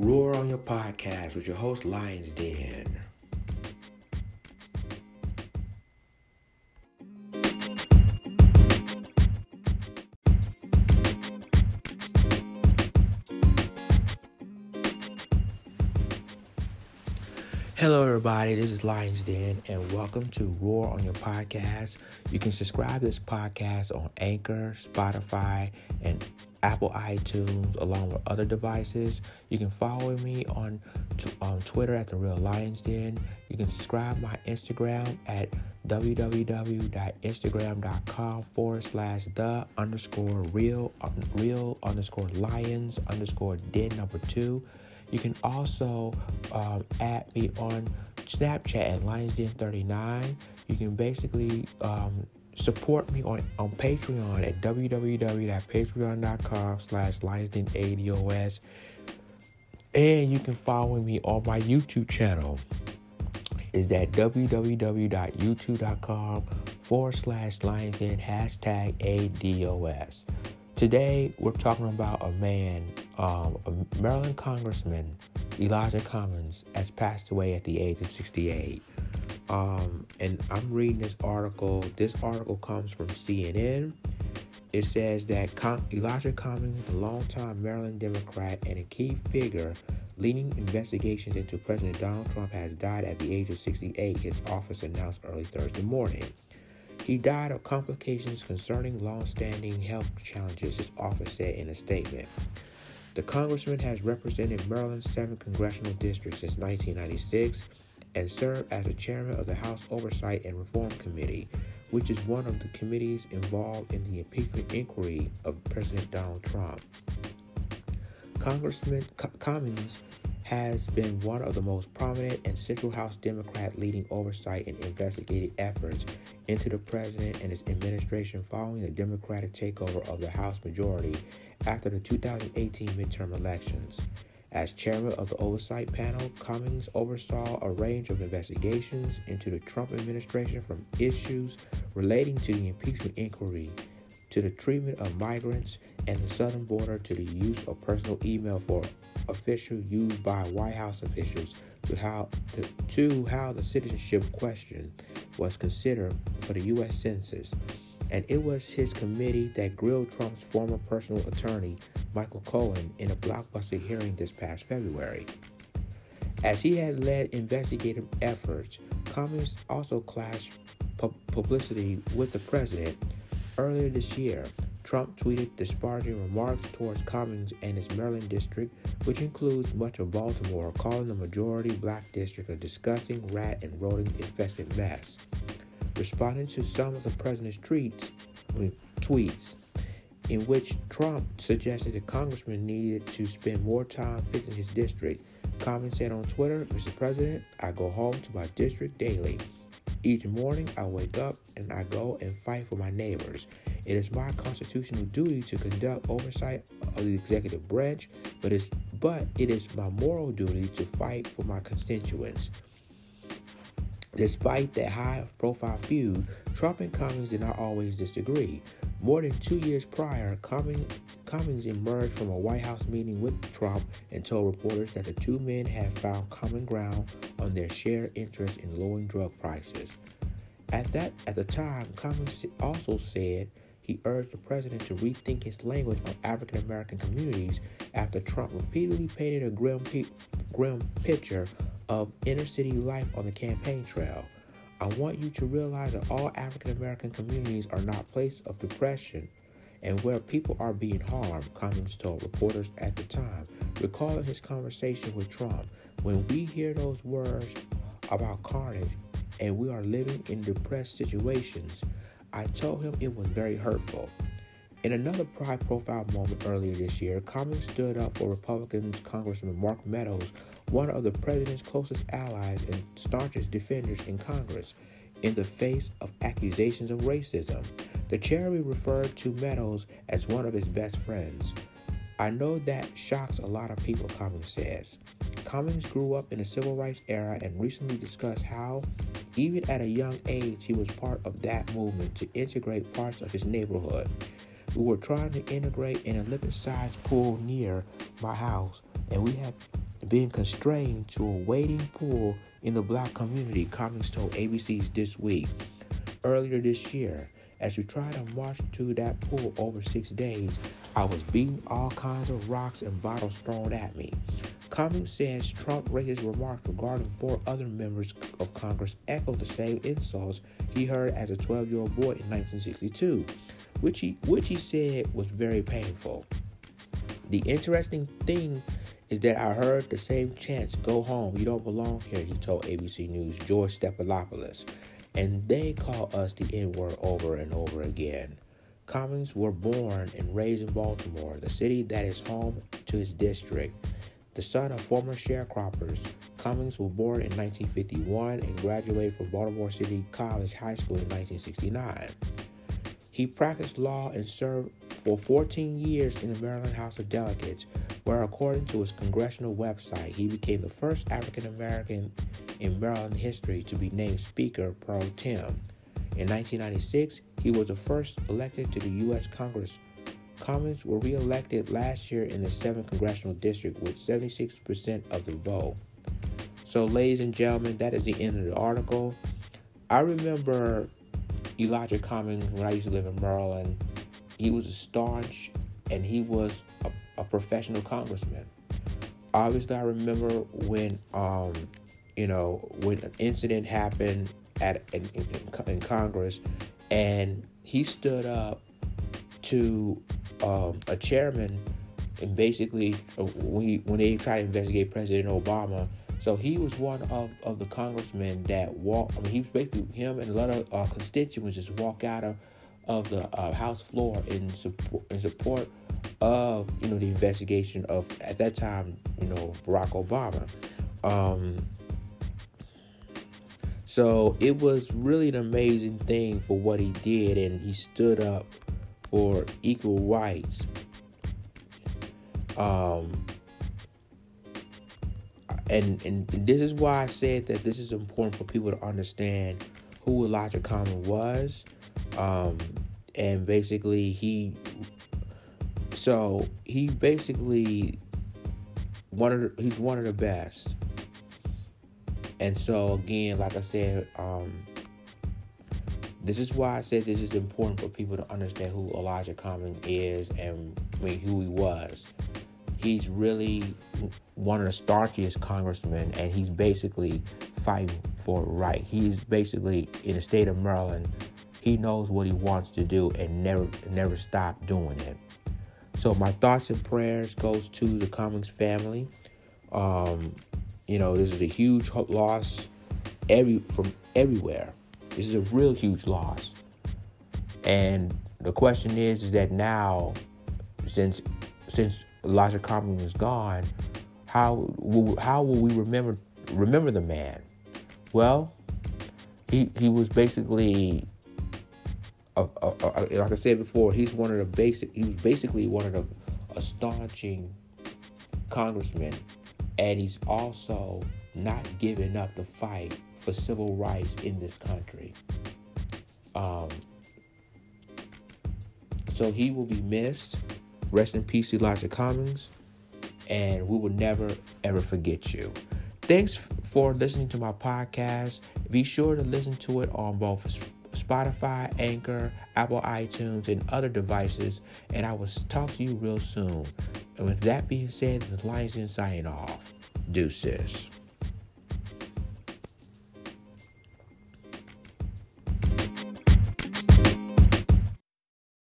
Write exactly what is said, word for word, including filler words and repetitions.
Roar on Your Podcast with your host, Lions Den. Hello everybody, this is Lions Den and welcome to Roar on Your Podcast. You can subscribe to this podcast on Anchor, Spotify, and Apple iTunes, along with other devices. You can follow me on t- on Twitter at The Real Lions Den. You can subscribe to my Instagram at www.instagram.com forward slash the underscore real, real underscore lions underscore den number two. You can also um, add me on Snapchat at Lions Den thirty-nine. You can basically um, support me on, on Patreon at www.patreon.com slash LionsDenADOS. And you can follow me on my YouTube channel. It's that www.youtube.com forward slash LionsDen hashtag ADOS. Today, we're talking about a man, um, a Maryland congressman, Elijah Cummings, has passed away at the age of sixty-eight. Um, and I'm reading this article. This article comes from C N N. It says that Com- Elijah Cummings, a longtime Maryland Democrat and a key figure leading investigations into President Donald Trump, has died at the age of sixty-eight, his office announced early Thursday morning. He died of complications concerning long-standing health challenges, his office said in a statement. The congressman has represented Maryland's seven congressional districts since nineteen ninety-six and served as the chairman of the House Oversight and Reform Committee, which is one of the committees involved in the impeachment inquiry of President Donald Trump. Congressman Cummings has been one of the most prominent and central House Democrat leading oversight and investigative efforts into the president and his administration following the Democratic takeover of the House majority after the two thousand eighteen midterm elections. As chairman of the oversight panel, Cummings oversaw a range of investigations into the Trump administration, from issues relating to the impeachment inquiry to the treatment of migrants and the southern border to the use of personal email for official used by White House officials to how to, to how the citizenship question was considered for the U S Census. And it was his committee that grilled Trump's former personal attorney, Michael Cohen, in a blockbuster hearing this past February. As he had led investigative efforts, Cummings also clashed pu- publicity with the president. Earlier this year, Trump tweeted disparaging remarks towards Cummings and his Maryland district, which includes much of Baltimore, calling the majority black district a disgusting, rat and rodent-infested mess. Responding to some of the president's tweets, I mean, tweets, in which Trump suggested the congressman needed to spend more time fixing his district, Cummings said on Twitter, "Mister President, I go home to my district daily. Each morning, I wake up and I go and fight for my neighbors. It is my constitutional duty to conduct oversight of the executive branch, but, it's, but it is my moral duty to fight for my constituents." Despite that high-profile feud, Trump and Cummings did not always disagree. More than two years prior, Cummings, Cummings emerged from a White House meeting with Trump and told reporters that the two men had found common ground on their shared interest in lowering drug prices. At that, at the time, Cummings also said he urged the president to rethink his language on African American communities after Trump repeatedly painted a grim, pe- grim picture of inner-city life on the campaign trail. "I want you to realize that all African American communities are not places of depression and where people are being harmed," Cummings told reporters at the time, recalling his conversation with Trump. "When we hear those words about carnage and we are living in depressed situations, I told him it was very hurtful." In another high-profile moment earlier this year, Cummings stood up for Republican Congressman Mark Meadows, one of the president's closest allies and staunchest defenders in Congress, in the face of accusations of racism. The cherry referred to Meadows as one of his best friends. "I know that shocks a lot of people," Cummings says. Cummings grew up in the civil rights era and recently discussed how, even at a young age, he was part of that movement to integrate parts of his neighborhood. "We were trying to integrate an Olympic-sized pool near my house, and we had being constrained to a waiting pool in the black community, Cummings told A B C's This Week. Earlier this year, as we tried to march to that pool over six days, I was beaten, all kinds of rocks and bottles thrown at me. Cummings says Trump racist remarks regarding four other members of Congress echoed the same insults he heard as a twelve-year-old boy in nineteen sixty-two, which he, which he said was very painful. The interesting thing is that I heard the same chants, go home, you don't belong here, he told A B C News' George Stephanopoulos. And they call us the N-word over and over again. Cummings were born and raised in Baltimore, the city that is home to his district. The son of former sharecroppers, Cummings was born in nineteen fifty-one and graduated from Baltimore City College High School in nineteen sixty-nine. He practiced law and served for fourteen years in the Maryland House of Delegates, where, according to his congressional website, he became the first African American in Maryland history to be named Speaker pro tem. In nineteen ninety-six, he was the first elected to the U S Congress. Cummings were re-elected last year in the seventh Congressional District with seventy-six percent of the vote. So, ladies and gentlemen, that is the end of the article. I remember Elijah Cummings when I used to live in Maryland. He was a staunch and he was a, a professional congressman. Obviously, I remember when, um, you know, when an incident happened at in, in, in Congress and he stood up to um, a chairman and basically when, he, when they tried to investigate President Obama. So he was one of, of the congressmen that walked, I mean, he was basically, him and a lot of uh, constituents just walk out of, of the uh, House floor in support, in support of, you know, the investigation of, at that time, you know, Barack Obama. Um, so it was really an amazing thing for what he did, and he stood up for equal rights. Um, And, and this is why I said that this is important for people to understand who Elijah Cummings was. Um, and basically he, so he basically, one of the, he's one of the best. And so again, like I said, um, this is why I said this is important for people to understand who Elijah Cummings is and I mean, who he was. He's really one of the starchiest congressmen, and he's basically fighting for right. He's basically in the state of Maryland. He knows what he wants to do and never never stop doing it. So my thoughts and prayers goes to the Cummings family. Um, you know, this is a huge loss every from everywhere. This is a real huge loss. And the question is, is that now, since since Elijah Cummings is gone, how how will we remember remember the man? Well, he he was basically, a, a, a, like I said before, he's one of the basic. He was basically one of the a staunching congressman, and he's also not giving up the fight for civil rights in this country. Um, so he will be missed. Rest in peace, Elijah Cummings, and we will never, ever forget you. Thanks for listening to my podcast. Be sure to listen to it on both Spotify, Anchor, Apple iTunes, and other devices, and I will talk to you real soon. And with that being said, this is Lions in signing off. Deuces.